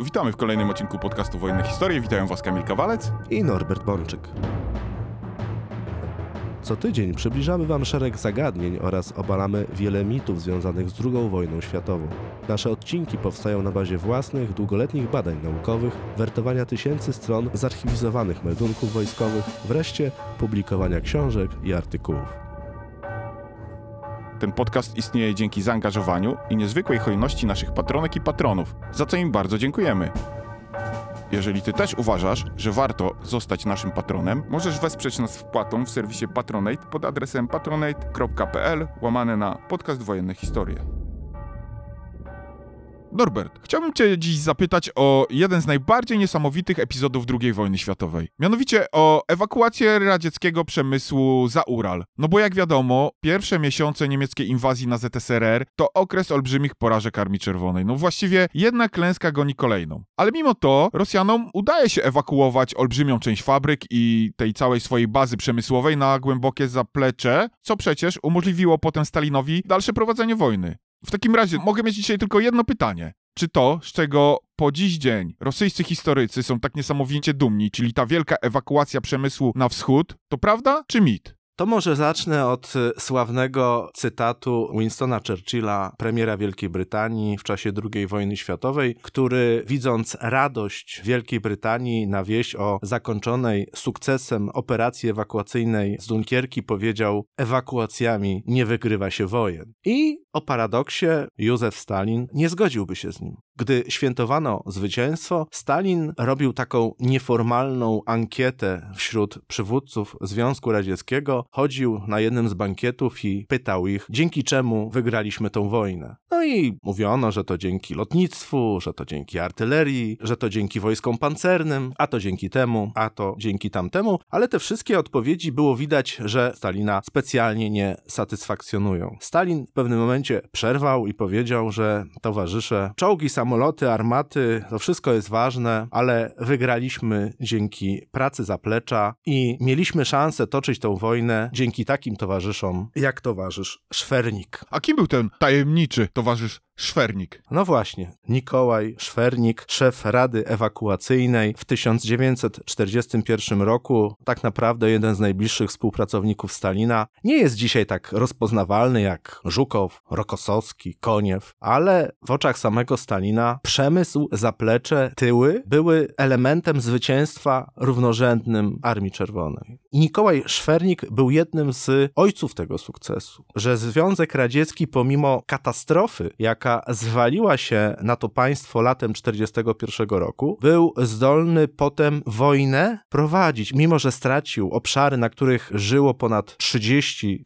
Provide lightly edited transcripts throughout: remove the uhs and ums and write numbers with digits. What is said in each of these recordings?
Witamy w kolejnym odcinku podcastu Wojenne Historie. Witają Was Kamil Kawalec i Norbert Bączyk. Co tydzień przybliżamy Wam szereg zagadnień oraz obalamy wiele mitów związanych z II wojną światową. Nasze odcinki powstają na bazie własnych, długoletnich badań naukowych, wertowania tysięcy stron zarchiwizowanych meldunków wojskowych, wreszcie publikowania książek i artykułów. Ten podcast istnieje dzięki zaangażowaniu i niezwykłej hojności naszych patronek i patronów, za co im bardzo dziękujemy. Jeżeli Ty też uważasz, że warto zostać naszym patronem, możesz wesprzeć nas wpłatą w serwisie Patronite pod adresem patronite.pl/podcast wojenne historie. Norbert, chciałbym Cię dziś zapytać o jeden z najbardziej niesamowitych epizodów II wojny światowej. Mianowicie o ewakuację radzieckiego przemysłu za Ural. No bo jak wiadomo, pierwsze miesiące niemieckiej inwazji na ZSRR to okres olbrzymich porażek Armii Czerwonej. No właściwie jedna klęska goni kolejną. Ale mimo to Rosjanom udaje się ewakuować olbrzymią część fabryk i tej całej swojej bazy przemysłowej na głębokie zaplecze, co przecież umożliwiło potem Stalinowi dalsze prowadzenie wojny. W takim razie mogę mieć dzisiaj tylko jedno pytanie. Czy to, z czego po dziś dzień rosyjscy historycy są tak niesamowicie dumni, czyli ta wielka ewakuacja przemysłu na wschód, to prawda czy mit? To może zacznę od sławnego cytatu Winstona Churchilla, premiera Wielkiej Brytanii w czasie II wojny światowej, który widząc radość Wielkiej Brytanii na wieść o zakończonej sukcesem operacji ewakuacyjnej z Dunkierki powiedział: ewakuacjami nie wygrywa się wojen. I o paradoksie Józef Stalin nie zgodziłby się z nim. Gdy świętowano zwycięstwo, Stalin robił taką nieformalną ankietę wśród przywódców Związku Radzieckiego, chodził na jednym z bankietów i pytał ich, dzięki czemu wygraliśmy tą wojnę. No i mówiono, że to dzięki lotnictwu, że to dzięki artylerii, że to dzięki wojskom pancernym, a to dzięki temu, a to dzięki tamtemu, ale te wszystkie odpowiedzi było widać, że Stalina specjalnie nie satysfakcjonują. Stalin w pewnym momencie przerwał i powiedział, że towarzysze, czołgi samoloty, armaty, to wszystko jest ważne, ale wygraliśmy dzięki pracy zaplecza i mieliśmy szansę toczyć tą wojnę dzięki takim towarzyszom jak towarzysz Szwernik. A kim był ten tajemniczy towarzysz Szwernik? No właśnie, Nikołaj Szwernik, szef Rady Ewakuacyjnej w 1941 roku, tak naprawdę jeden z najbliższych współpracowników Stalina. Nie jest dzisiaj tak rozpoznawalny jak Żukow, Rokossowski, Konev, ale w oczach samego Stalina przemysł, zaplecze, tyły były elementem zwycięstwa równorzędnym Armii Czerwonej. I Nikołaj Szwernik był jednym z ojców tego sukcesu, że Związek Radziecki pomimo katastrofy, jaka zwaliła się na to państwo latem 1941 roku, był zdolny potem wojnę prowadzić, mimo że stracił obszary, na których żyło ponad 30%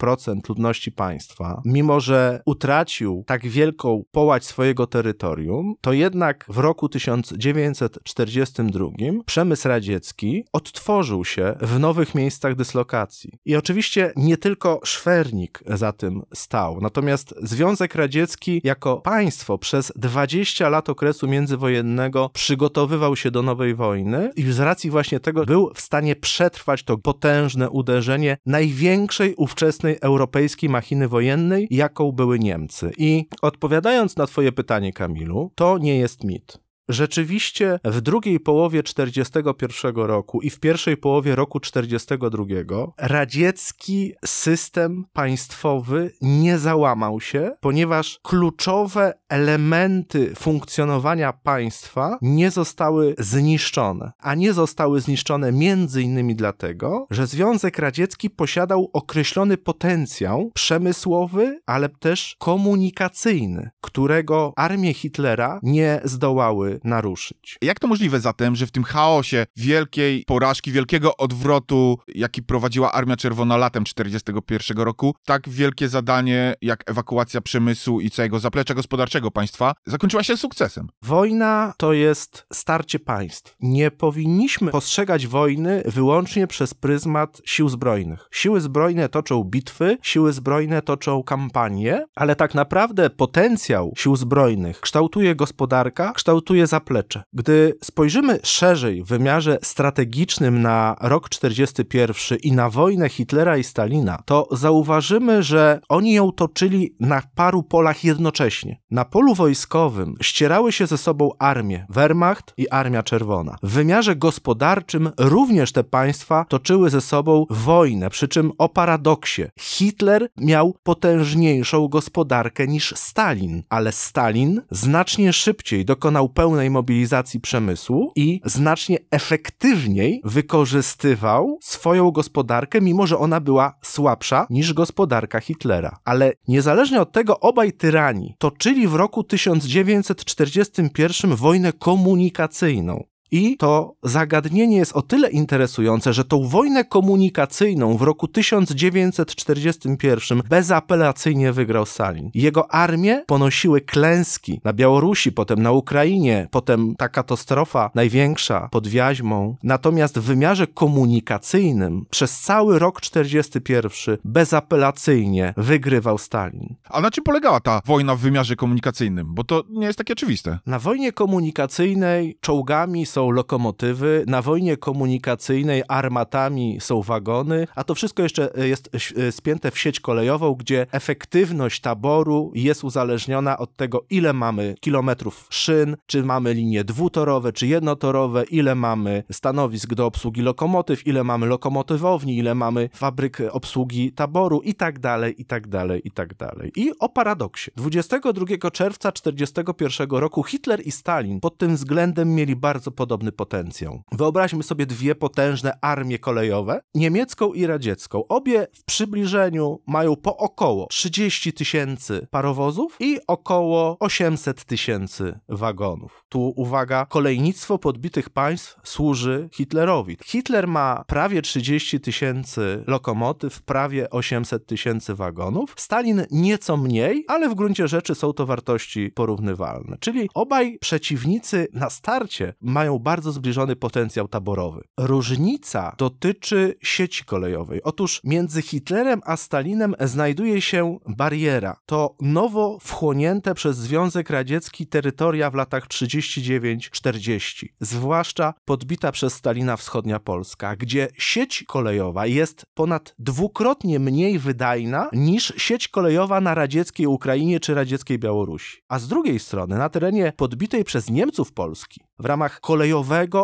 ludności państwa, mimo że utracił tak wielką połać swojego terytorium, to jednak w roku 1942 przemysł radziecki odtworzył się w nowych miejscach dyslokacji. I oczywiście nie tylko Szwernik za tym stał, natomiast Związek Radziecki jako państwo przez 20 lat okresu międzywojennego przygotowywał się do nowej wojny i z racji właśnie tego był w stanie przetrwać to potężne uderzenie największej ówczesnej europejskiej machiny wojennej, jaką były Niemcy. I odpowiadając na Twoje pytanie, Kamilu, to nie jest mit. Rzeczywiście w drugiej połowie 1941 roku i w pierwszej połowie roku 1942 radziecki system państwowy nie załamał się, ponieważ kluczowe elementy funkcjonowania państwa nie zostały zniszczone, a nie zostały zniszczone m.in. dlatego, że Związek Radziecki posiadał określony potencjał przemysłowy, ale też komunikacyjny, którego armie Hitlera nie zdołały naruszyć. Jak to możliwe zatem, że w tym chaosie wielkiej porażki, wielkiego odwrotu, jaki prowadziła Armia Czerwona latem 1941 roku, tak wielkie zadanie jak ewakuacja przemysłu i całego zaplecza gospodarczego państwa zakończyła się sukcesem? Wojna to jest starcie państw. Nie powinniśmy postrzegać wojny wyłącznie przez pryzmat sił zbrojnych. Siły zbrojne toczą bitwy, siły zbrojne toczą kampanie, ale tak naprawdę potencjał sił zbrojnych kształtuje gospodarka, kształtuje buduje zaplecze. Gdy spojrzymy szerzej w wymiarze strategicznym na rok 1941 i na wojnę Hitlera i Stalina, to zauważymy, że oni ją toczyli na paru polach jednocześnie. Na polu wojskowym ścierały się ze sobą armie Wehrmacht i Armia Czerwona. W wymiarze gospodarczym również te państwa toczyły ze sobą wojnę, przy czym o paradoksie. Hitler miał potężniejszą gospodarkę niż Stalin, ale Stalin znacznie szybciej dokonał pełnej mobilizacji przemysłu i znacznie efektywniej wykorzystywał swoją gospodarkę, mimo że ona była słabsza niż gospodarka Hitlera. Ale niezależnie od tego obaj tyrani toczyli w roku 1941 wojnę komunikacyjną. I to zagadnienie jest o tyle interesujące, że tą wojnę komunikacyjną w roku 1941 bezapelacyjnie wygrał Stalin. Jego armie ponosiły klęski na Białorusi, potem na Ukrainie, potem ta katastrofa największa pod Wiaźmą. Natomiast w wymiarze komunikacyjnym przez cały rok 1941 bezapelacyjnie wygrywał Stalin. A na czym polegała ta wojna w wymiarze komunikacyjnym? Bo to nie jest takie oczywiste. Na wojnie komunikacyjnej czołgami są lokomotywy, na wojnie komunikacyjnej armatami są wagony, a to wszystko jeszcze jest spięte w sieć kolejową, gdzie efektywność taboru jest uzależniona od tego, ile mamy kilometrów szyn, czy mamy linie dwutorowe, czy jednotorowe, ile mamy stanowisk do obsługi lokomotyw, ile mamy lokomotywowni, ile mamy fabryk obsługi taboru i tak dalej, i tak dalej, i tak dalej. I o paradoksie. 22 czerwca 1941 roku Hitler i Stalin pod tym względem mieli bardzo podobny potencjał. Wyobraźmy sobie dwie potężne armie kolejowe, niemiecką i radziecką. Obie w przybliżeniu mają po około 30 000 parowozów i około 800 000 wagonów. Tu uwaga, kolejnictwo podbitych państw służy Hitlerowi. Hitler ma prawie 30 000 lokomotyw, prawie 800 000 wagonów. Stalin nieco mniej, ale w gruncie rzeczy są to wartości porównywalne. Czyli obaj przeciwnicy na starcie mają bardzo zbliżony potencjał taborowy. Różnica dotyczy sieci kolejowej. Otóż między Hitlerem a Stalinem znajduje się bariera. To nowo wchłonięte przez Związek Radziecki terytoria w latach 39-40, zwłaszcza podbita przez Stalina wschodnia Polska, gdzie sieć kolejowa jest ponad dwukrotnie mniej wydajna niż sieć kolejowa na radzieckiej Ukrainie czy radzieckiej Białorusi. A z drugiej strony na terenie podbitej przez Niemców Polski w ramach kolejowego,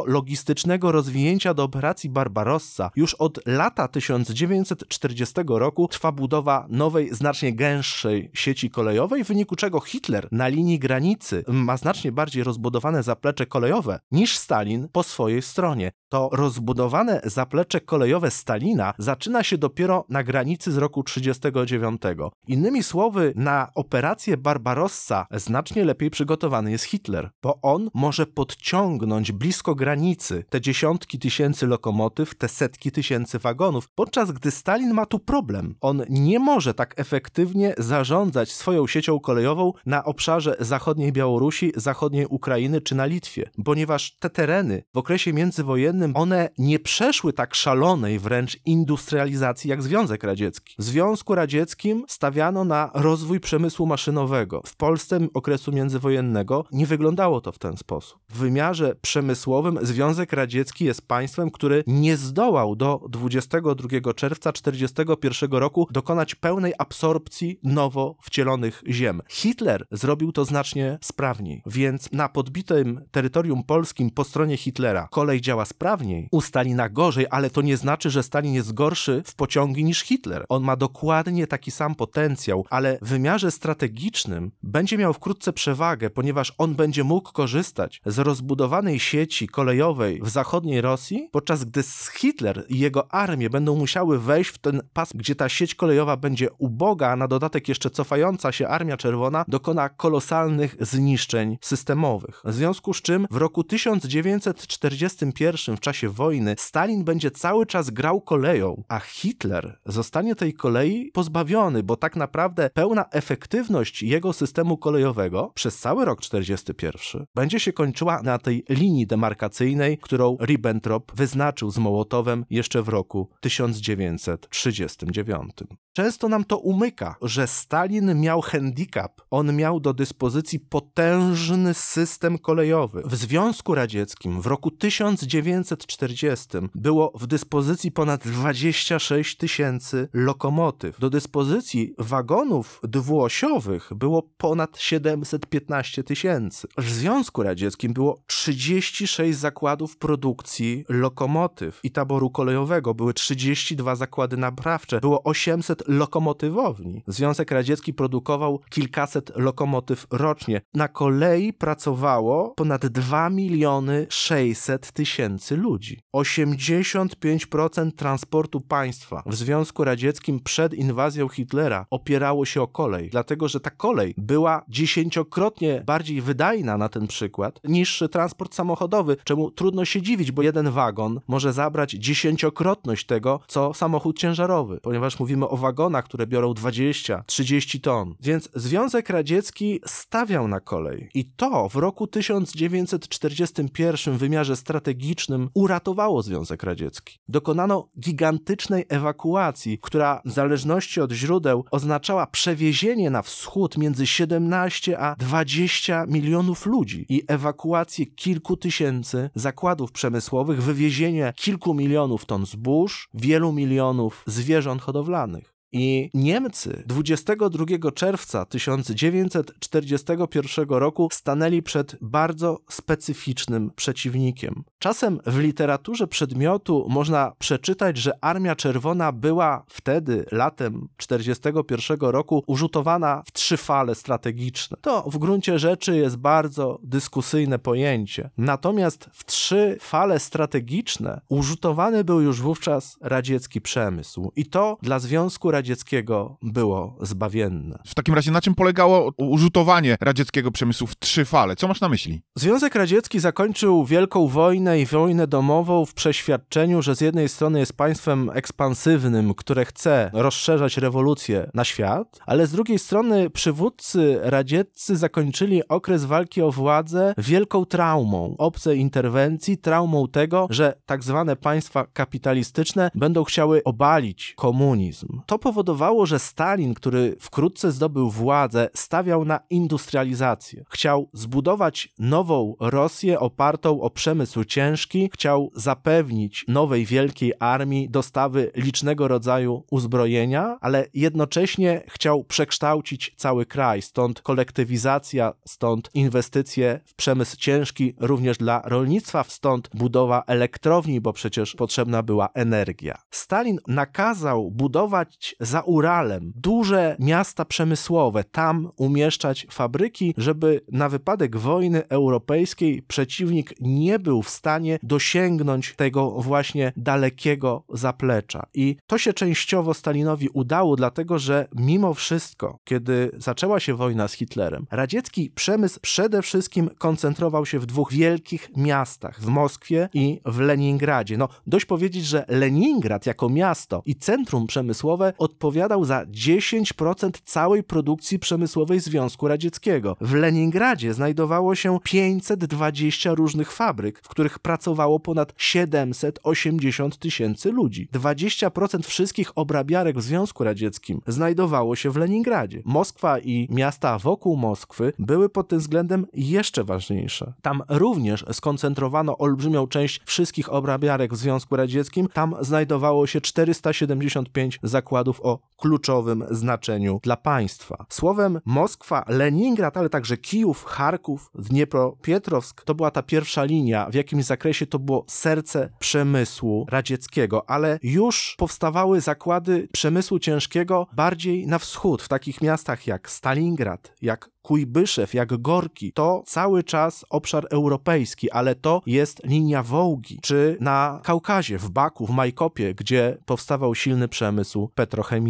logistycznego rozwinięcia do operacji Barbarossa już od lata 1940 roku trwa budowa nowej, znacznie gęstszej sieci kolejowej, w wyniku czego Hitler na linii granicy ma znacznie bardziej rozbudowane zaplecze kolejowe niż Stalin po swojej stronie. To rozbudowane zaplecze kolejowe Stalina zaczyna się dopiero na granicy z roku 1939. Innymi słowy, na operację Barbarossa znacznie lepiej przygotowany jest Hitler, bo on może podciągnąć blisko granicy te dziesiątki tysięcy lokomotyw, te setki tysięcy wagonów, podczas gdy Stalin ma tu problem. On nie może tak efektywnie zarządzać swoją siecią kolejową na obszarze zachodniej Białorusi, zachodniej Ukrainy czy na Litwie, ponieważ te tereny w okresie międzywojennym one nie przeszły tak szalonej wręcz industrializacji jak Związek Radziecki. W Związku Radzieckim stawiano na rozwój przemysłu maszynowego. W Polsce okresu międzywojennego nie wyglądało to w ten sposób. W wymiarze przemysłowym Związek Radziecki jest państwem, który nie zdołał do 22 czerwca 1941 roku dokonać pełnej absorpcji nowo wcielonych ziem. Hitler zrobił to znacznie sprawniej, więc na podbitym terytorium polskim po stronie Hitlera kolej działa sprawniej, u Stalina gorzej, ale to nie znaczy, że Stalin jest gorszy w pociągi niż Hitler. On ma dokładnie taki sam potencjał, ale w wymiarze strategicznym będzie miał wkrótce przewagę, ponieważ on będzie mógł korzystać z rozbudowanej sieci kolejowej w zachodniej Rosji, podczas gdy Hitler i jego armie będą musiały wejść w ten pas, gdzie ta sieć kolejowa będzie uboga, a na dodatek jeszcze cofająca się Armia Czerwona dokona kolosalnych zniszczeń systemowych. W związku z czym w roku 1941 w czasie wojny Stalin będzie cały czas grał koleją, a Hitler zostanie tej kolei pozbawiony, bo tak naprawdę pełna efektywność jego systemu kolejowego przez cały rok 1941 będzie się kończyła na tej linii demarkacyjnej, którą Ribbentrop wyznaczył z Mołotowem jeszcze w roku 1939. Często nam to umyka, że Stalin miał handicap. On miał do dyspozycji potężny system kolejowy. W Związku Radzieckim w roku 1940 było w dyspozycji ponad 26 tysięcy lokomotyw. Do dyspozycji wagonów dwuosiowych było ponad 715 tysięcy. W Związku Radzieckim było 36 zakładów produkcji lokomotyw i taboru kolejowego. Były 32 zakłady naprawcze. Było 800 lokomotywowni. Związek Radziecki produkował kilkaset lokomotyw rocznie. Na kolei pracowało ponad 2 600 000 ludzi. 85% transportu państwa w Związku Radzieckim przed inwazją Hitlera opierało się o kolej, dlatego że ta kolej była 10-krotnie bardziej wydajna na ten przykład niż transport samochodowy, czemu trudno się dziwić, bo jeden wagon może zabrać 10-krotność tego, co samochód ciężarowy, ponieważ mówimy o wagonach, które biorą 20-30 ton. Więc Związek Radziecki stawiał na kolej i to w roku 1941 w wymiarze strategicznym uratowało Związek Radziecki. Dokonano gigantycznej ewakuacji, która w zależności od źródeł oznaczała przewiezienie na wschód między 17 a 20 milionów ludzi i ewakuację kilku tysięcy zakładów przemysłowych, wywiezienie kilku milionów ton zbóż, wielu milionów zwierząt hodowlanych. I Niemcy 22 czerwca 1941 roku stanęli przed bardzo specyficznym przeciwnikiem. Czasem w literaturze przedmiotu można przeczytać, że Armia Czerwona była wtedy, latem 1941 roku, urzutowana w 3 fale strategiczne. To w gruncie rzeczy jest bardzo dyskusyjne pojęcie. Natomiast w 3 fale strategiczne urzutowany był już wówczas radziecki przemysł. I to dla Związku Radzieckiego było zbawienne. W takim razie na czym polegało urzutowanie radzieckiego przemysłu w 3 fale? Co masz na myśli? Związek Radziecki zakończył Wielką Wojnę i wojnę domową w przeświadczeniu, że z jednej strony jest państwem ekspansywnym, które chce rozszerzać rewolucję na świat, ale z drugiej strony przywódcy radzieccy zakończyli okres walki o władzę wielką traumą obcej interwencji, traumą tego, że tak zwane państwa kapitalistyczne będą chciały obalić komunizm. To powodowało, że Stalin, który wkrótce zdobył władzę, stawiał na industrializację. Chciał zbudować nową Rosję opartą o przemysł ciężki, chciał zapewnić nowej wielkiej armii dostawy licznego rodzaju uzbrojenia, ale jednocześnie chciał przekształcić cały kraj, stąd kolektywizacja, stąd inwestycje w przemysł ciężki również dla rolnictwa, stąd budowa elektrowni, bo przecież potrzebna była energia. Stalin nakazał budować za Uralem duże miasta przemysłowe, tam umieszczać fabryki, żeby na wypadek wojny europejskiej przeciwnik nie był w stanie dosięgnąć tego właśnie dalekiego zaplecza. I to się częściowo Stalinowi udało, dlatego że mimo wszystko, kiedy zaczęła się wojna z Hitlerem, radziecki przemysł przede wszystkim koncentrował się w 2 wielkich miastach, w Moskwie i w Leningradzie. No, dość powiedzieć, że Leningrad jako miasto i centrum przemysłowe odpowiadał za 10% całej produkcji przemysłowej Związku Radzieckiego. W Leningradzie znajdowało się 520 różnych fabryk, w których pracowało ponad 780 000 ludzi. 20% wszystkich obrabiarek w Związku Radzieckim znajdowało się w Leningradzie. Moskwa i miasta wokół Moskwy były pod tym względem jeszcze ważniejsze. Tam również skoncentrowano olbrzymią część wszystkich obrabiarek w Związku Radzieckim. Tam znajdowało się 475 zakładów o kluczowym znaczeniu dla państwa. Słowem Moskwa, Leningrad, ale także Kijów, Charków, Dniepropietrowsk to była ta pierwsza linia. W jakimś zakresie to było serce przemysłu radzieckiego, ale już powstawały zakłady przemysłu ciężkiego bardziej na wschód, w takich miastach jak Stalingrad, jak Kujbyszew, jak Gorki, to cały czas obszar europejski, ale to jest linia Wołgi, czy na Kaukazie, w Baku, w Majkopie, gdzie powstawał silny przemysł petrochemiczny.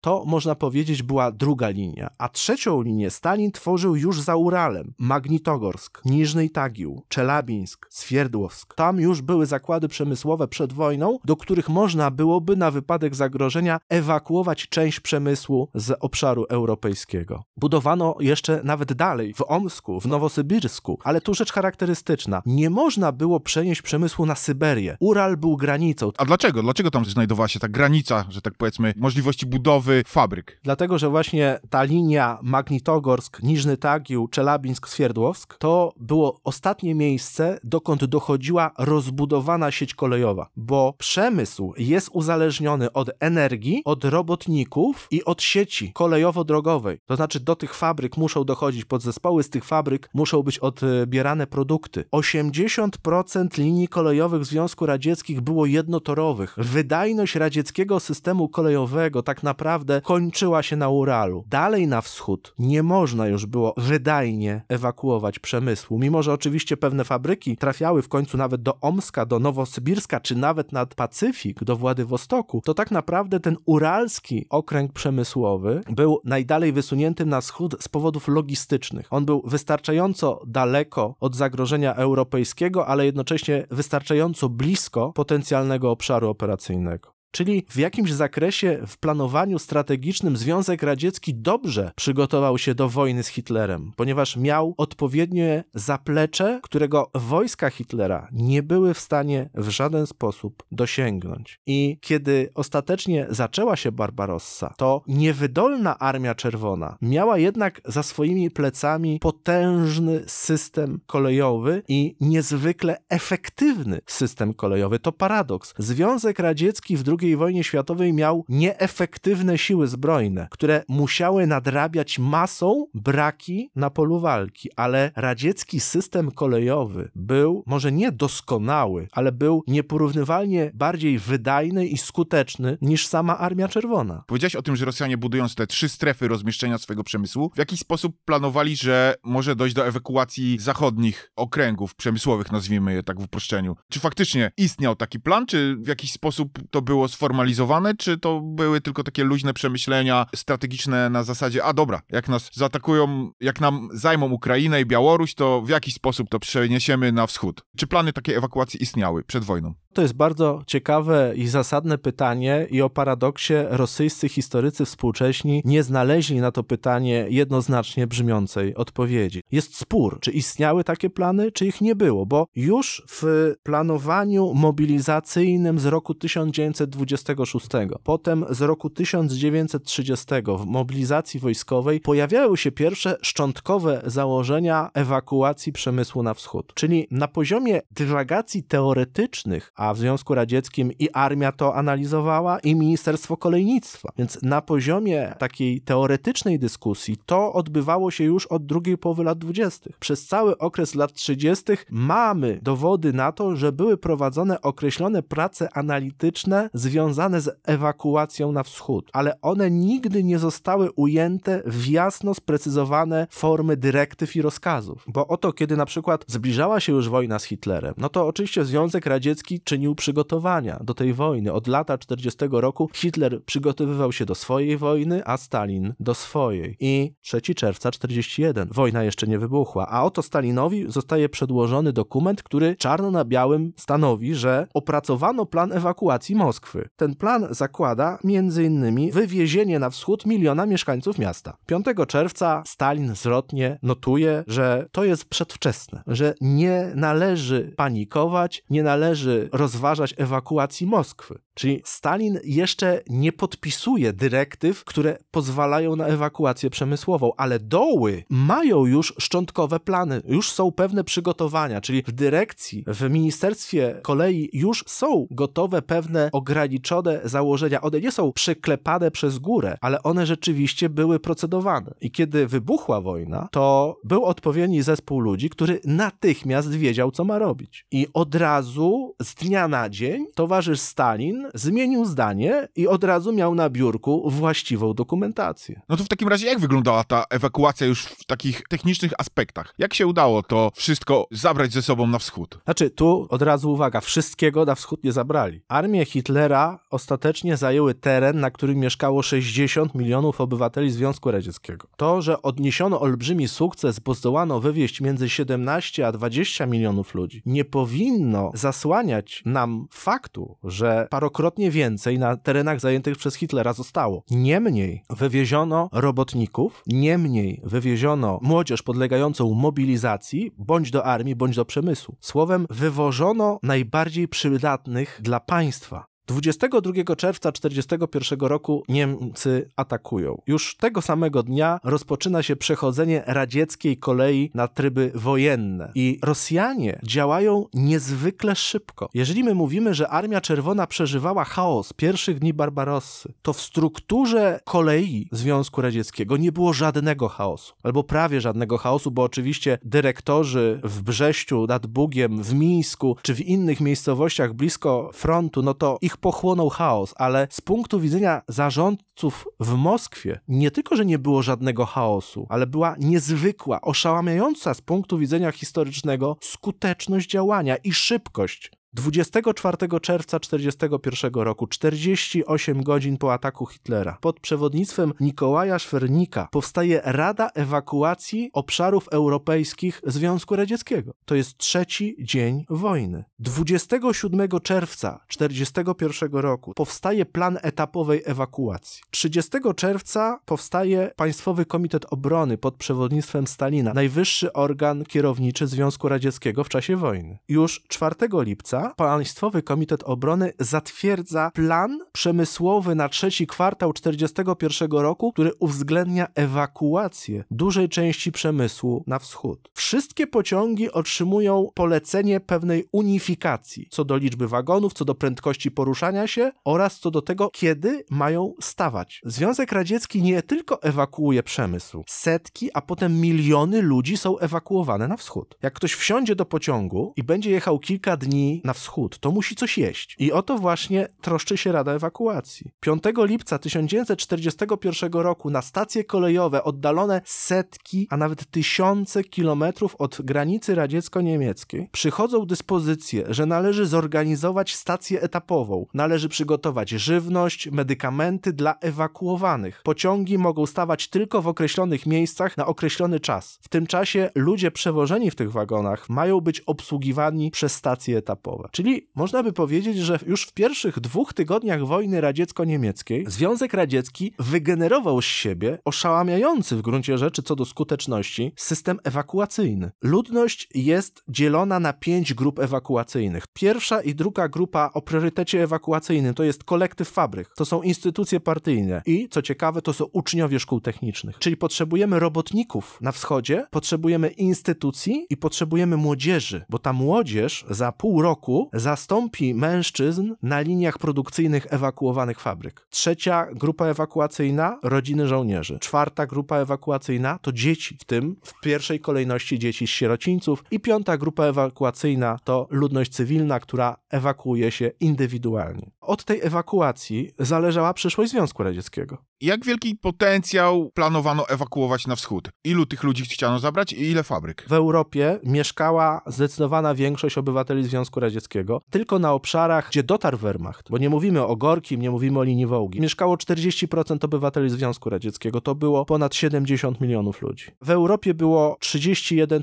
To, można powiedzieć, była druga linia. A trzecią linię Stalin tworzył już za Uralem. Magnitogorsk, Niżny Tagił, Chelyabinsk, Sverdlovsk. Tam już były zakłady przemysłowe przed wojną, do których można byłoby na wypadek zagrożenia ewakuować część przemysłu z obszaru europejskiego. Budowano jeszcze jeszcze nawet dalej, w Omsku, w Nowosybirsku. Ale tu rzecz charakterystyczna. Nie można było przenieść przemysłu na Syberię. Ural był granicą. A dlaczego? Dlaczego tam znajdowała się ta granica, że tak powiedzmy, możliwości budowy fabryk? Dlatego, że właśnie ta linia Magnitogorsk, Niżny Tagił, Chelyabinsk, Sverdlovsk to było ostatnie miejsce, dokąd dochodziła rozbudowana sieć kolejowa, bo przemysł jest uzależniony od energii, od robotników i od sieci kolejowo-drogowej. To znaczy do tych fabryk muszą dochodzić podzespoły, z tych fabryk muszą być odbierane produkty. 80% linii kolejowych w Związku Radzieckich było jednotorowych. Wydajność radzieckiego systemu kolejowego tak naprawdę kończyła się na Uralu. Dalej na wschód nie można już było wydajnie ewakuować przemysłu, mimo że oczywiście pewne fabryki trafiały w końcu nawet do Omska, do Nowosybirska, czy nawet nad Pacyfik, do Władywostoku, to tak naprawdę ten uralski okręg przemysłowy był najdalej wysuniętym na wschód z powodów logistycznych. On był wystarczająco daleko od zagrożenia europejskiego, ale jednocześnie wystarczająco blisko potencjalnego obszaru operacyjnego. Czyli w jakimś zakresie w planowaniu strategicznym Związek Radziecki dobrze przygotował się do wojny z Hitlerem, ponieważ miał odpowiednie zaplecze, którego wojska Hitlera nie były w stanie w żaden sposób dosięgnąć. I kiedy ostatecznie zaczęła się Barbarossa, to niewydolna Armia Czerwona miała jednak za swoimi plecami potężny system kolejowy i niezwykle efektywny system kolejowy. To paradoks. Związek Radziecki w II wojnie światowej miał nieefektywne siły zbrojne, które musiały nadrabiać masą braki na polu walki, ale radziecki system kolejowy był może nie doskonały, ale był nieporównywalnie bardziej wydajny i skuteczny niż sama Armia Czerwona. Powiedziałeś o tym, że Rosjanie budując te 3 strefy rozmieszczenia swojego przemysłu, w jakiś sposób planowali, że może dojść do ewakuacji zachodnich okręgów przemysłowych, nazwijmy je tak w uproszczeniu. Czy faktycznie istniał taki plan, czy w jakiś sposób to było sformalizowane, czy to były tylko takie luźne przemyślenia strategiczne na zasadzie, a dobra, jak nas zaatakują, jak nam zajmą Ukrainę i Białoruś, to w jakiś sposób to przeniesiemy na wschód. Czy plany takiej ewakuacji istniały przed wojną? To jest bardzo ciekawe i zasadne pytanie i o paradoksie rosyjscy historycy współcześni nie znaleźli na to pytanie jednoznacznie brzmiącej odpowiedzi. Jest spór, czy istniały takie plany, czy ich nie było, bo już w planowaniu mobilizacyjnym z roku 1926, potem z roku 1930 w mobilizacji wojskowej pojawiały się pierwsze szczątkowe założenia ewakuacji przemysłu na wschód. Czyli na poziomie dywagacji teoretycznych, a w Związku Radzieckim i armia to analizowała, i Ministerstwo Kolejnictwa. Więc na poziomie takiej teoretycznej dyskusji to odbywało się już od drugiej połowy lat 20. Przez cały okres lat 30. mamy dowody na to, że były prowadzone określone prace analityczne związane z ewakuacją na wschód, ale one nigdy nie zostały ujęte w jasno sprecyzowane formy dyrektyw i rozkazów. Bo oto, kiedy na przykład zbliżała się już wojna z Hitlerem, no to oczywiście Związek Radziecki czynił przygotowania do tej wojny. Od lata 40 roku Hitler przygotowywał się do swojej wojny, a Stalin do swojej. I 3 czerwca 1941 wojna jeszcze nie wybuchła, a oto Stalinowi zostaje przedłożony dokument, który czarno na białym stanowi, że opracowano plan ewakuacji Moskwy. Ten plan zakłada m.in. wywiezienie na wschód 1 miliona mieszkańców miasta. 5 czerwca Stalin zrotnie notuje, że to jest przedwczesne, że nie należy panikować, nie należy rozważać ewakuacji Moskwy. Czyli Stalin jeszcze nie podpisuje dyrektyw, które pozwalają na ewakuację przemysłową, ale doły mają już szczątkowe plany, już są pewne przygotowania, czyli w dyrekcji, w Ministerstwie Kolei już są gotowe pewne ograniczone założenia. One nie są przyklepane przez górę, ale one rzeczywiście były procedowane. I kiedy wybuchła wojna, to był odpowiedni zespół ludzi, który natychmiast wiedział, co ma robić. I od razu, z dnia na dzień, towarzysz Stalin zmienił zdanie i od razu miał na biurku właściwą dokumentację. No to w takim razie jak wyglądała ta ewakuacja już w takich technicznych aspektach? Jak się udało to wszystko zabrać ze sobą na wschód? Znaczy, tu od razu uwaga, wszystkiego na wschód nie zabrali. Armie Hitlera ostatecznie zajęły teren, na którym mieszkało 60 milionów obywateli Związku Radzieckiego. To, że odniesiono olbrzymi sukces, bo zdołano wywieźć między 17 a 20 milionów ludzi, nie powinno zasłaniać nam faktu, że parokroć wielokrotnie więcej na terenach zajętych przez Hitlera zostało. Niemniej wywieziono robotników, niemniej wywieziono młodzież podlegającą mobilizacji, bądź do armii, bądź do przemysłu. Słowem, wywożono najbardziej przydatnych dla państwa. 22 czerwca 1941 roku Niemcy atakują. Już tego samego dnia rozpoczyna się przechodzenie radzieckiej kolei na tryby wojenne i Rosjanie działają niezwykle szybko. Jeżeli my mówimy, że Armia Czerwona przeżywała chaos pierwszych dni Barbarossy, to w strukturze kolei Związku Radzieckiego nie było żadnego chaosu, albo prawie żadnego chaosu, bo oczywiście dyrektorzy w Brześciu, nad Bugiem, w Mińsku czy w innych miejscowościach blisko frontu, no to ich pochłonął chaos, ale z punktu widzenia zarządców w Moskwie nie tylko, że nie było żadnego chaosu, ale była niezwykła, oszałamiająca z punktu widzenia historycznego skuteczność działania i szybkość. 24 czerwca 1941 roku, 48 godzin po ataku Hitlera, pod przewodnictwem Nikołaja Szwernika powstaje Rada Ewakuacji Obszarów Europejskich Związku Radzieckiego. To jest trzeci dzień wojny. 27 czerwca 1941 roku powstaje plan etapowej ewakuacji. 30 czerwca powstaje Państwowy Komitet Obrony pod przewodnictwem Stalina, najwyższy organ kierowniczy Związku Radzieckiego w czasie wojny. Już 4 lipca Państwowy Komitet Obrony zatwierdza plan przemysłowy na trzeci kwartał 1941 roku, który uwzględnia ewakuację dużej części przemysłu na wschód. Wszystkie pociągi otrzymują polecenie pewnej unifikacji co do liczby wagonów, co do prędkości poruszania się oraz co do tego, kiedy mają stawać. Związek Radziecki nie tylko ewakuuje przemysł. Setki, a potem miliony ludzi są ewakuowane na wschód. Jak ktoś wsiądzie do pociągu i będzie jechał kilka dni na wschód, to musi coś jeść. I o to właśnie troszczy się Rada Ewakuacji. 5 lipca 1941 roku na stacje kolejowe oddalone setki, a nawet tysiące kilometrów od granicy radziecko-niemieckiej przychodzą dyspozycje, że należy zorganizować stację etapową. Należy przygotować żywność, medykamenty dla ewakuowanych. Pociągi mogą stawać tylko w określonych miejscach na określony czas. W tym czasie ludzie przewożeni w tych wagonach mają być obsługiwani przez stacje etapowe. Czyli można by powiedzieć, że już w pierwszych 2 tygodniach wojny radziecko-niemieckiej Związek Radziecki wygenerował z siebie oszałamiający w gruncie rzeczy co do skuteczności system ewakuacyjny. Ludność jest dzielona na 5 grup ewakuacyjnych. Pierwsza i druga grupa o priorytecie ewakuacyjnym to jest kolektyw fabryk, to są instytucje partyjne i co ciekawe to są uczniowie szkół technicznych. Czyli potrzebujemy robotników na wschodzie, potrzebujemy instytucji i potrzebujemy młodzieży, bo ta młodzież za pół roku zastąpi mężczyzn na liniach produkcyjnych ewakuowanych fabryk. 3. grupa ewakuacyjna rodziny żołnierzy. 4. grupa ewakuacyjna to dzieci, w tym w pierwszej kolejności dzieci z sierocińców i 5. grupa ewakuacyjna to ludność cywilna, która ewakuuje się indywidualnie. Od tej ewakuacji zależała przyszłość Związku Radzieckiego. Jak wielki potencjał planowano ewakuować na wschód? Ilu tych ludzi chciano zabrać i ile fabryk? W Europie mieszkała zdecydowana większość obywateli Związku Radzieckiego, tylko na obszarach, gdzie dotarł Wehrmacht, bo nie mówimy o Gorkim, nie mówimy o linii Wołgi. Mieszkało 40% obywateli Związku Radzieckiego, to było ponad 70 milionów ludzi. W Europie było 31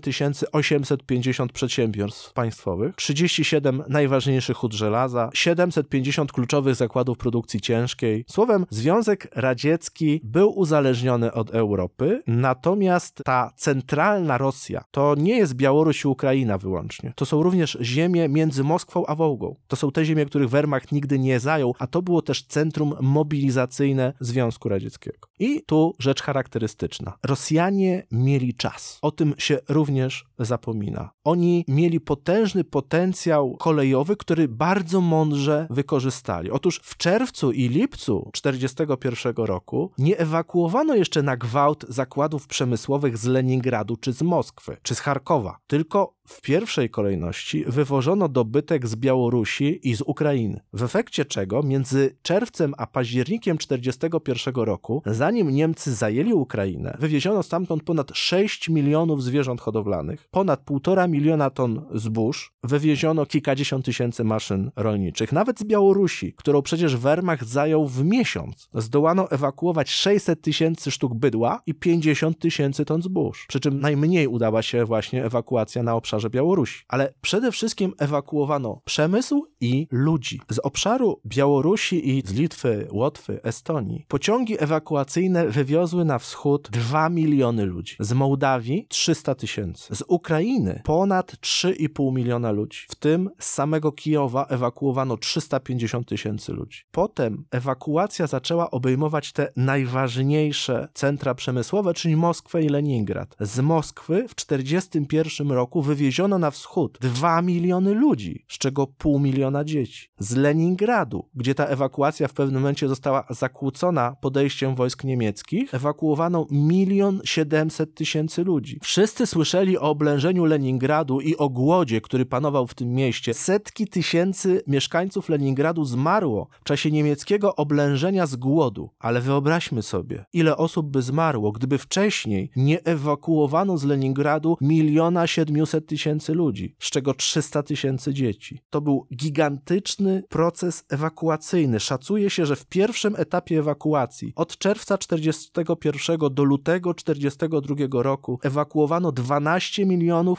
850 przedsiębiorstw państwowych, 37 najważniejszych hut żelaza, 750 kluczowych zakładów produkcji ciężkiej. Słowem, Związek Radziecki był uzależniony od Europy, natomiast ta centralna Rosja to nie jest Białoruś i Ukraina wyłącznie. To są również ziemie między Moskwą a Wołgą. To są te ziemie, których Wehrmacht nigdy nie zajął, a to było też centrum mobilizacyjne Związku Radzieckiego. I tu rzecz charakterystyczna. Rosjanie mieli czas. O tym się również zapomina. Oni mieli potężny potencjał kolejowy, który bardzo mądrze wykorzystali. Otóż w czerwcu i lipcu 1941 roku nie ewakuowano jeszcze na gwałt zakładów przemysłowych z Leningradu, czy z Moskwy, czy z Charkowa. Tylko w pierwszej kolejności wywożono dobytek z Białorusi i z Ukrainy, w efekcie czego między czerwcem a październikiem 1941 roku, zanim Niemcy zajęli Ukrainę, wywieziono stamtąd ponad 6 milionów zwierząt hodowlanych, ponad 1,5 miliona ton zbóż, wywieziono kilkadziesiąt tysięcy maszyn rolniczych, nawet z Białorusi, którą przecież Wehrmacht zajął w miesiąc. Zdołano ewakuować 600 tysięcy sztuk bydła i 50 tysięcy ton zbóż, przy czym najmniej udała się właśnie ewakuacja na obszarze obszarze Białorusi. Ale przede wszystkim ewakuowano przemysł i ludzi. Z obszaru Białorusi i z Litwy, Łotwy, Estonii pociągi ewakuacyjne wywiozły na wschód 2 miliony ludzi. Z Mołdawii 300 tysięcy. Z Ukrainy ponad 3,5 miliona ludzi. W tym z samego Kijowa ewakuowano 350 tysięcy ludzi. Potem ewakuacja zaczęła obejmować te najważniejsze centra przemysłowe, czyli Moskwę i Leningrad. Z Moskwy w 1941 roku wywieziono na wschód 2 miliony ludzi, z czego pół miliona dzieci. Z Leningradu, gdzie ta ewakuacja w pewnym momencie została zakłócona podejściem wojsk niemieckich, ewakuowano 1 700 000 ludzi. Wszyscy słyszeli o oblężeniu Leningradu i o głodzie, który panował w tym mieście. Setki tysięcy mieszkańców Leningradu zmarło w czasie niemieckiego oblężenia z głodu. Ale wyobraźmy sobie, ile osób by zmarło, gdyby wcześniej nie ewakuowano z Leningradu 1 700 000 ludzi, z czego 300 tysięcy dzieci. To był gigantyczny proces ewakuacyjny. Szacuje się, że w pierwszym etapie ewakuacji od czerwca 1941 do lutego 1942 roku ewakuowano 12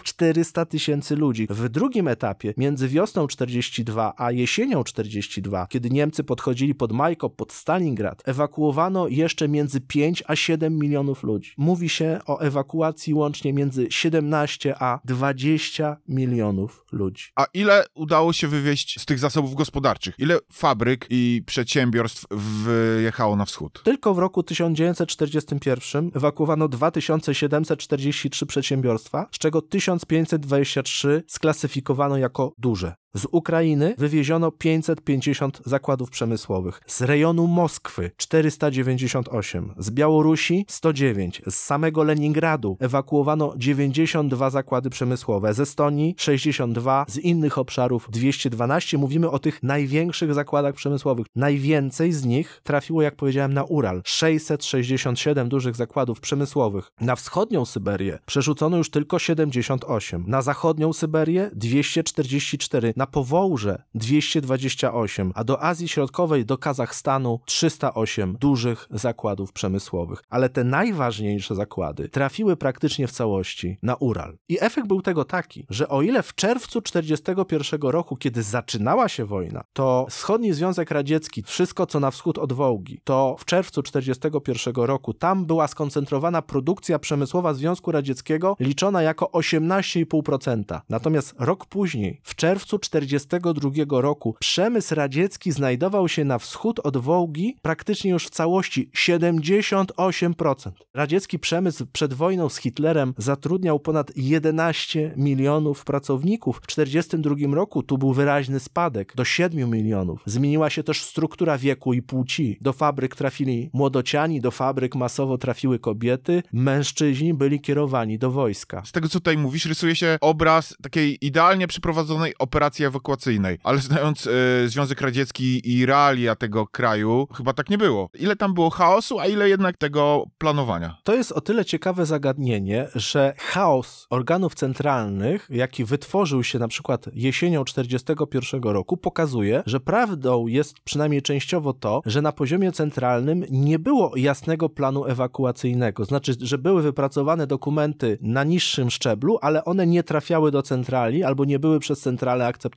400 000 ludzi. W drugim etapie, między wiosną 1942 a jesienią 1942, kiedy Niemcy podchodzili pod Majkop, pod Stalingrad, ewakuowano jeszcze między 5 a 7 milionów ludzi. Mówi się o ewakuacji łącznie między 17 a 20 milionów ludzi. A ile udało się wywieźć z tych zasobów gospodarczych? Ile fabryk i przedsiębiorstw wyjechało na wschód? Tylko w roku 1941 ewakuowano 2743 przedsiębiorstwa, z czego 1523 sklasyfikowano jako duże. Z Ukrainy wywieziono 550 zakładów przemysłowych, z rejonu Moskwy 498, z Białorusi 109, z samego Leningradu ewakuowano 92 zakłady przemysłowe, z Estonii 62, z innych obszarów 212. Mówimy o tych największych zakładach przemysłowych. Najwięcej z nich trafiło, jak powiedziałem, na Ural. 667 dużych zakładów przemysłowych. Na wschodnią Syberię przerzucono już tylko 78, na zachodnią Syberię 244, na Powołże 228, a do Azji Środkowej, do Kazachstanu 308 dużych zakładów przemysłowych. Ale te najważniejsze zakłady trafiły praktycznie w całości na Ural. I efekt był tego taki, że o ile w czerwcu 1941 roku, kiedy zaczynała się wojna, to wschodni Związek Radziecki, wszystko co na wschód od Wołgi, to w czerwcu 1941 roku tam była skoncentrowana produkcja przemysłowa Związku Radzieckiego liczona jako 18,5%. Natomiast rok później, w czerwcu 1942 roku, przemysł radziecki znajdował się na wschód od Wołgi praktycznie już w całości 78%. Radziecki przemysł przed wojną z Hitlerem zatrudniał ponad 11 milionów pracowników. W 1942 roku tu był wyraźny spadek do 7 milionów. Zmieniła się też struktura wieku i płci. Do fabryk trafili młodociani, do fabryk masowo trafiły kobiety, mężczyźni byli kierowani do wojska. Z tego, co tutaj mówisz, rysuje się obraz takiej idealnie przeprowadzonej operacji ewakuacyjnej, ale znając Związek Radziecki i realia tego kraju, chyba tak nie było. Ile tam było chaosu, a ile jednak tego planowania? To jest o tyle ciekawe zagadnienie, że chaos organów centralnych, jaki wytworzył się na przykład jesienią 1941 roku, pokazuje, że prawdą jest przynajmniej częściowo to, że na poziomie centralnym nie było jasnego planu ewakuacyjnego. Znaczy, że były wypracowane dokumenty na niższym szczeblu, ale one nie trafiały do centrali albo nie były przez centralę akceptowaną.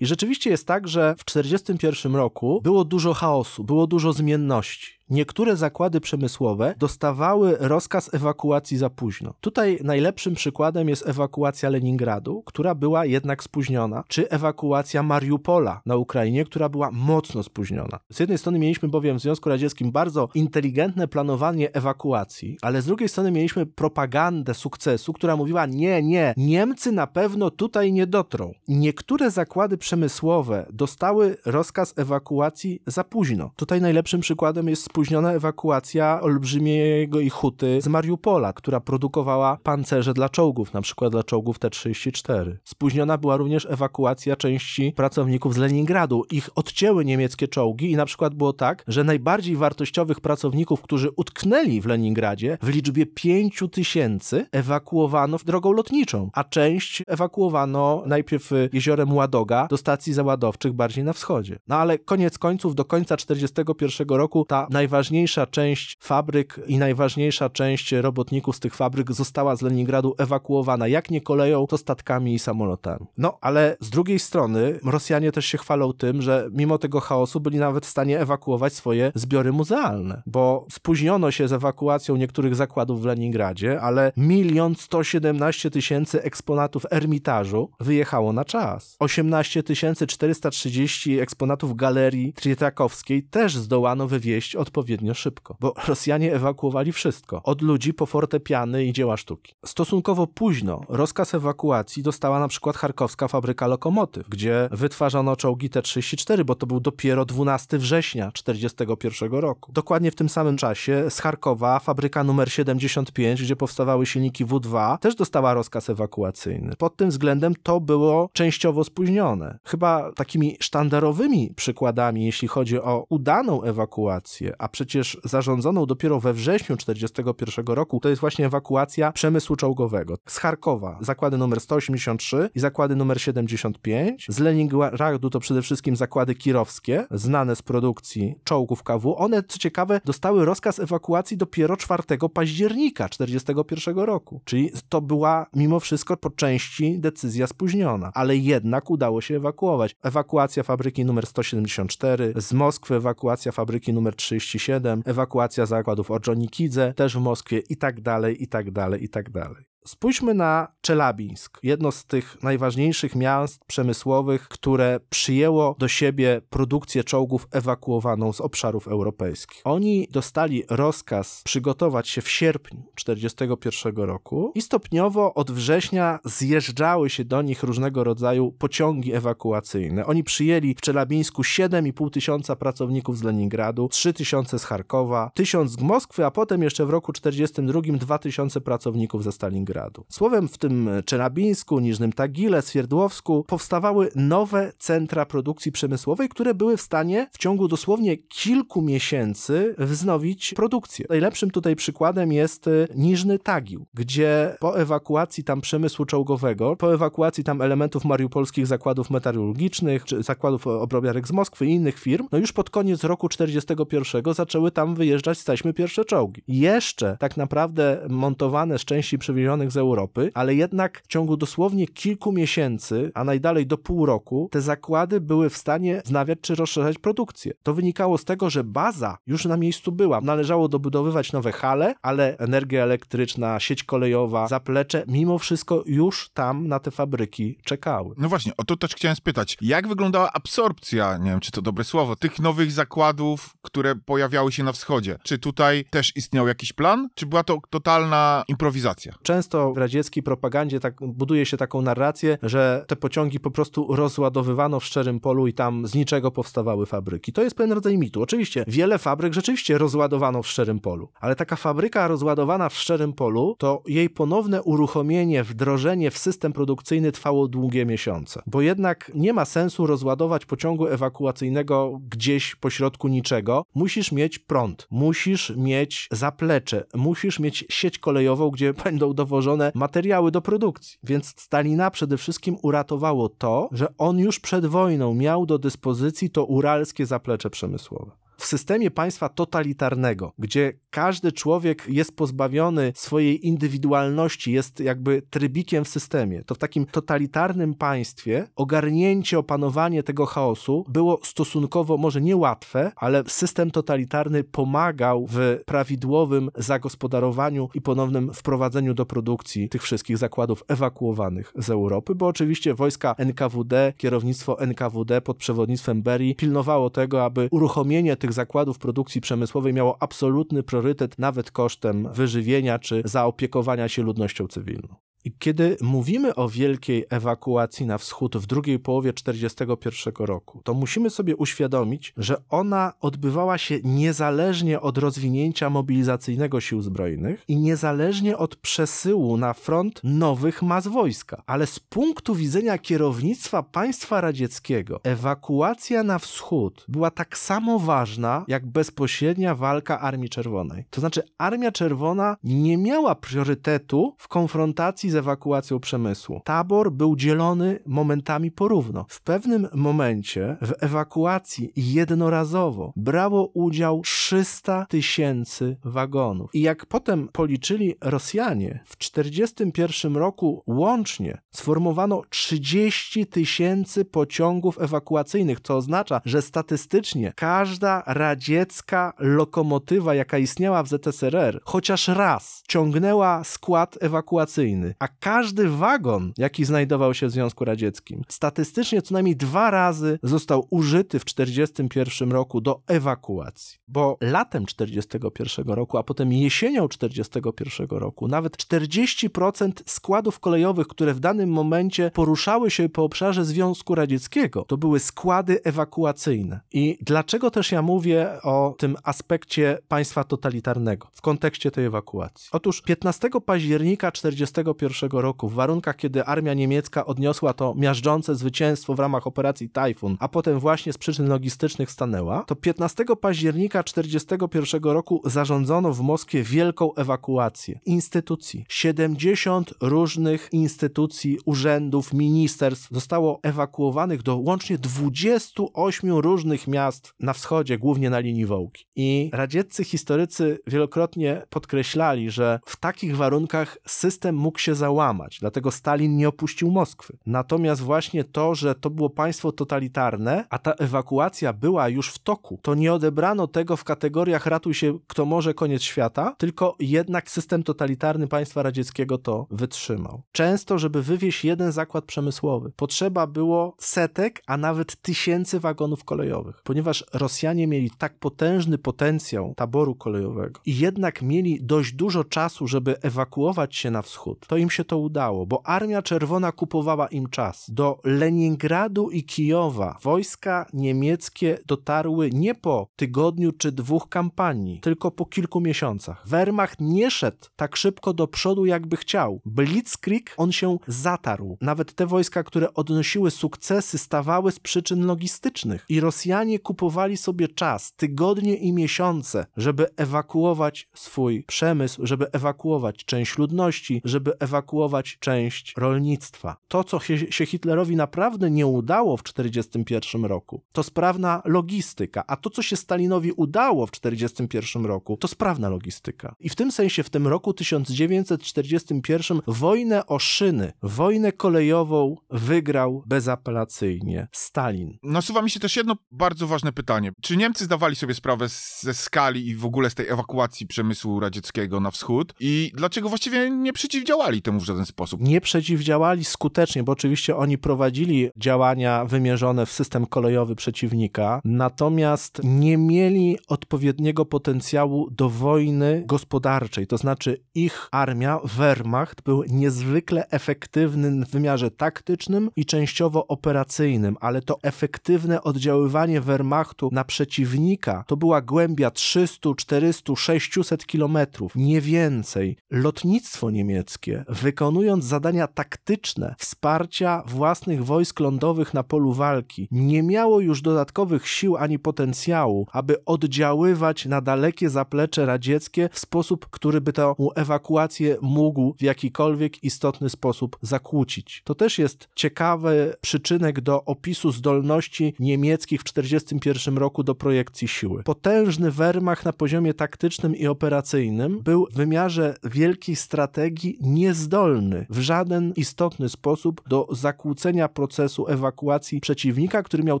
I rzeczywiście jest tak, że w 1941 roku było dużo chaosu, było dużo zmienności. Niektóre zakłady przemysłowe dostawały rozkaz ewakuacji za późno. Tutaj najlepszym przykładem jest ewakuacja Leningradu, która była jednak spóźniona, czy ewakuacja Mariupola na Ukrainie, która była mocno spóźniona. Z jednej strony mieliśmy bowiem w Związku Radzieckim bardzo inteligentne planowanie ewakuacji, ale z drugiej strony mieliśmy propagandę sukcesu, która mówiła nie, Niemcy na pewno tutaj nie dotrą. Niektóre zakłady przemysłowe dostały rozkaz ewakuacji za późno. Tutaj najlepszym przykładem jest spóźniona ewakuacja olbrzymiego i huty z Mariupola, która produkowała pancerze dla czołgów, na przykład dla czołgów T-34. Spóźniona była również ewakuacja części pracowników z Leningradu. Ich odcięły niemieckie czołgi i na przykład było tak, że najbardziej wartościowych pracowników, którzy utknęli w Leningradzie, w liczbie 5000 ewakuowano drogą lotniczą, a część ewakuowano najpierw jeziorem Ładoga do stacji załadowczych bardziej na wschodzie. No ale koniec końców do końca 1941 roku ta najważniejsza część fabryk i najważniejsza część robotników z tych fabryk została z Leningradu ewakuowana, jak nie koleją, to statkami i samolotami. No, ale z drugiej strony Rosjanie też się chwalą tym, że mimo tego chaosu byli nawet w stanie ewakuować swoje zbiory muzealne, bo spóźniono się z ewakuacją niektórych zakładów w Leningradzie, ale 1 117 000 eksponatów Ermitażu wyjechało na czas. 18 430 eksponatów Galerii Trietakowskiej też zdołano wywieźć odpowiednio szybko, bo Rosjanie ewakuowali wszystko, od ludzi po fortepiany i dzieła sztuki. Stosunkowo późno rozkaz ewakuacji dostała na przykład charkowska fabryka lokomotyw, gdzie wytwarzano czołgi T-34, bo to był dopiero 12 września 1941 roku. Dokładnie w tym samym czasie z Charkowa fabryka numer 75, gdzie powstawały silniki W2, też dostała rozkaz ewakuacyjny. Pod tym względem to było częściowo spóźnione. Chyba takimi sztandarowymi przykładami, jeśli chodzi o udaną ewakuację, a przecież zarządzoną dopiero we wrześniu 1941 roku, to jest właśnie ewakuacja przemysłu czołgowego. Z Charkowa zakłady numer 183 i zakłady numer 75, z Leningradu to przede wszystkim zakłady kirowskie, znane z produkcji czołgów KW. One, co ciekawe, dostały rozkaz ewakuacji dopiero 4 października 1941 roku. Czyli to była mimo wszystko po części decyzja spóźniona, ale jednak udało się ewakuować. Ewakuacja fabryki numer 174, z Moskwy ewakuacja fabryki numer 37, ewakuacja zakładów Orjonikidze, też w Moskwie i tak dalej, i tak dalej, i tak dalej. Spójrzmy na Czelabińsk, jedno z tych najważniejszych miast przemysłowych, które przyjęło do siebie produkcję czołgów ewakuowaną z obszarów europejskich. Oni dostali rozkaz przygotować się w sierpniu 1941 roku i stopniowo od września zjeżdżały się do nich różnego rodzaju pociągi ewakuacyjne. Oni przyjęli w Czelabińsku 7 500 pracowników z Leningradu, 3 000 z Charkowa, 1000 z Moskwy, a potem jeszcze w roku 1942 2000 pracowników ze Stalingradu. Słowem, w tym Czelabińsku, Niżnym Tagile, Swierdłowsku powstawały nowe centra produkcji przemysłowej, które były w stanie w ciągu dosłownie kilku miesięcy wznowić produkcję. Najlepszym tutaj przykładem jest Niżny Tagił, gdzie po ewakuacji tam przemysłu czołgowego, po ewakuacji tam elementów mariupolskich zakładów metalurgicznych, czy zakładów obrobiarek z Moskwy i innych firm, no już pod koniec roku 1941 zaczęły tam wyjeżdżać z taśmy pierwsze czołgi. Jeszcze tak naprawdę montowane z części przywiezionych z Europy, ale jednak w ciągu dosłownie kilku miesięcy, a najdalej do pół roku, te zakłady były w stanie wznawiać czy rozszerzać produkcję. To wynikało z tego, że baza już na miejscu była. Należało dobudowywać nowe hale, ale energia elektryczna, sieć kolejowa, zaplecze, mimo wszystko już tam na te fabryki czekały. No właśnie, o to też chciałem spytać. Jak wyglądała absorpcja, nie wiem czy to dobre słowo, tych nowych zakładów, które pojawiały się na wschodzie? Czy tutaj też istniał jakiś plan? Czy była to totalna improwizacja? Często w radzieckiej propagandzie tak, buduje się taką narrację, że te pociągi po prostu rozładowywano w szczerym polu i tam z niczego powstawały fabryki. To jest pewien rodzaj mitu. Oczywiście wiele fabryk rzeczywiście rozładowano w szczerym polu, ale taka fabryka rozładowana w szczerym polu, to jej ponowne uruchomienie, wdrożenie w system produkcyjny trwało długie miesiące. Bo jednak nie ma sensu rozładować pociągu ewakuacyjnego gdzieś pośrodku niczego. Musisz mieć prąd, musisz mieć zaplecze, musisz mieć sieć kolejową, gdzie będą dowożone materiały do produkcji. Więc Stalina przede wszystkim uratowało to, że on już przed wojną miał do dyspozycji to uralskie zaplecze przemysłowe. W systemie państwa totalitarnego, gdzie każdy człowiek jest pozbawiony swojej indywidualności, jest jakby trybikiem w systemie, to w takim totalitarnym państwie ogarnięcie, opanowanie tego chaosu było stosunkowo może niełatwe, ale system totalitarny pomagał w prawidłowym zagospodarowaniu i ponownym wprowadzeniu do produkcji tych wszystkich zakładów ewakuowanych z Europy, bo oczywiście wojska NKWD, kierownictwo NKWD pod przewodnictwem Berii pilnowało tego, aby uruchomienie tych zakładów produkcji przemysłowej miało absolutny priorytet nawet kosztem wyżywienia czy zaopiekowania się ludnością cywilną. I kiedy mówimy o wielkiej ewakuacji na wschód w drugiej połowie 1941 roku, to musimy sobie uświadomić, że ona odbywała się niezależnie od rozwinięcia mobilizacyjnego sił zbrojnych i niezależnie od przesyłu na front nowych mas wojska. Ale z punktu widzenia kierownictwa państwa radzieckiego, ewakuacja na wschód była tak samo ważna jak bezpośrednia walka Armii Czerwonej. To znaczy Armia Czerwona nie miała priorytetu w konfrontacji z ewakuacją przemysłu. Tabor był dzielony momentami porówno. W pewnym momencie w ewakuacji jednorazowo brało udział 300 000 wagonów. I jak potem policzyli Rosjanie, w 1941 roku łącznie sformowano 30 000 pociągów ewakuacyjnych, co oznacza, że statystycznie każda radziecka lokomotywa, jaka istniała w ZSRR, chociaż raz ciągnęła skład ewakuacyjny, a każdy wagon, jaki znajdował się w Związku Radzieckim, statystycznie co najmniej 2 razy został użyty w 1941 roku do ewakuacji. Bo latem 1941 roku, a potem jesienią 1941 roku, nawet 40% składów kolejowych, które w danym momencie poruszały się po obszarze Związku Radzieckiego, to były składy ewakuacyjne. I dlaczego też ja mówię o tym aspekcie państwa totalitarnego w kontekście tej ewakuacji? Otóż 15 października 1941 roku, w warunkach, kiedy armia niemiecka odniosła to miażdżące zwycięstwo w ramach operacji Tajfun, a potem właśnie z przyczyn logistycznych stanęła, to 15 października 1941 roku zarządzono w Moskwie wielką ewakuację instytucji. 70 różnych instytucji, urzędów, ministerstw zostało ewakuowanych do łącznie 28 różnych miast na wschodzie, głównie na linii Wołgi. I radzieccy historycy wielokrotnie podkreślali, że w takich warunkach system mógł się załamać, dlatego Stalin nie opuścił Moskwy. Natomiast właśnie to, że to było państwo totalitarne, a ta ewakuacja była już w toku, to nie odebrano tego w kategoriach ratuj się kto może, koniec świata, tylko jednak system totalitarny państwa radzieckiego to wytrzymał. Często, żeby wywieźć jeden zakład przemysłowy, potrzeba było setek, a nawet tysięcy wagonów kolejowych, ponieważ Rosjanie mieli tak potężny potencjał taboru kolejowego i jednak mieli dość dużo czasu, żeby ewakuować się na wschód. To im się to udało, bo Armia Czerwona kupowała im czas. Do Leningradu i Kijowa wojska niemieckie dotarły nie po tygodniu czy 2 kampanii, tylko po kilku miesiącach. Wehrmacht nie szedł tak szybko do przodu, jakby chciał. Blitzkrieg, on się zatarł. Nawet te wojska, które odnosiły sukcesy, stawały z przyczyn logistycznych. I Rosjanie kupowali sobie czas, tygodnie i miesiące, żeby ewakuować swój przemysł, żeby ewakuować część ludności, żeby ewakuować część rolnictwa. To, co się Hitlerowi naprawdę nie udało w 1941 roku, to sprawna logistyka, a to, co się Stalinowi udało w 1941 roku, to sprawna logistyka. I w tym sensie w tym roku 1941 wojnę o szyny, wojnę kolejową wygrał bezapelacyjnie Stalin. Nasuwa mi się też jedno bardzo ważne pytanie. Czy Niemcy zdawali sobie sprawę ze skali i w ogóle z tej ewakuacji przemysłu radzieckiego na wschód i dlaczego właściwie nie przeciwdziałali temu w żaden sposób? Nie przeciwdziałali skutecznie, bo oczywiście oni prowadzili działania wymierzone w system kolejowy przeciwnika, natomiast nie mieli odpowiedniego potencjału do wojny gospodarczej, to znaczy ich armia, Wehrmacht, był niezwykle efektywny w wymiarze taktycznym i częściowo operacyjnym, ale to efektywne oddziaływanie Wehrmachtu na przeciwnika to była głębia 300, 400, 600 kilometrów, nie więcej. Lotnictwo niemieckie, wykonując zadania taktyczne, wsparcia własnych wojsk lądowych na polu walki, nie miało już dodatkowych sił ani potencjału, aby oddziaływać na dalekie zaplecze radzieckie w sposób, który by tę ewakuację mógł w jakikolwiek istotny sposób zakłócić. To też jest ciekawy przyczynek do opisu zdolności niemieckich w 1941 roku do projekcji siły. Potężny Wehrmacht na poziomie taktycznym i operacyjnym był w wymiarze wielkiej strategii niezdolny w żaden istotny sposób do zakłócenia procesu ewakuacji przeciwnika, który miał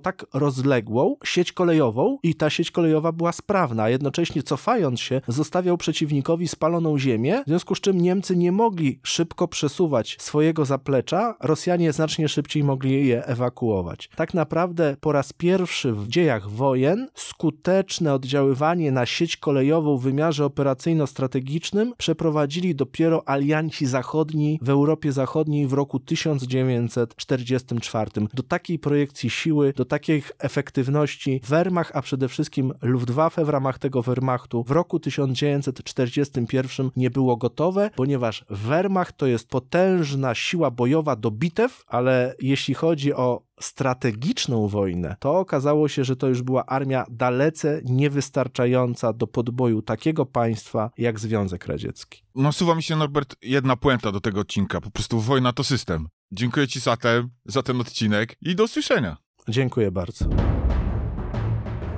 tak rozległą sieć kolejową i ta sieć kolejowa była sprawna, a jednocześnie cofając się zostawiał przeciwnikowi spaloną ziemię, w związku z czym Niemcy nie mogli szybko przesuwać swojego zaplecza, Rosjanie znacznie szybciej mogli je ewakuować. Tak naprawdę po raz pierwszy w dziejach wojen skuteczne oddziaływanie na sieć kolejową w wymiarze operacyjno-strategicznym przeprowadzili dopiero alianci zachodni w Europie Zachodniej w roku 1944. Do takiej projekcji siły, do takiej efektywności Wehrmacht, a przede wszystkim Luftwaffe w ramach tego Wehrmachtu w roku 1941 nie było gotowe, ponieważ Wehrmacht to jest potężna siła bojowa do bitew, ale jeśli chodzi o strategiczną wojnę, to okazało się, że to już była armia dalece niewystarczająca do podboju takiego państwa jak Związek Radziecki. Nasuwa mi się, Norbert, jedna puenta do tego odcinka. Po prostu wojna to system. Dziękuję ci zatem za ten odcinek i do usłyszenia. Dziękuję bardzo.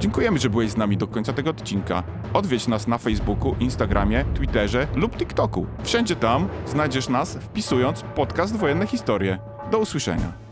Dziękujemy, że byłeś z nami do końca tego odcinka. Odwiedź nas na Facebooku, Instagramie, Twitterze lub TikToku. Wszędzie tam znajdziesz nas wpisując podcast Wojenne Historie. Do usłyszenia.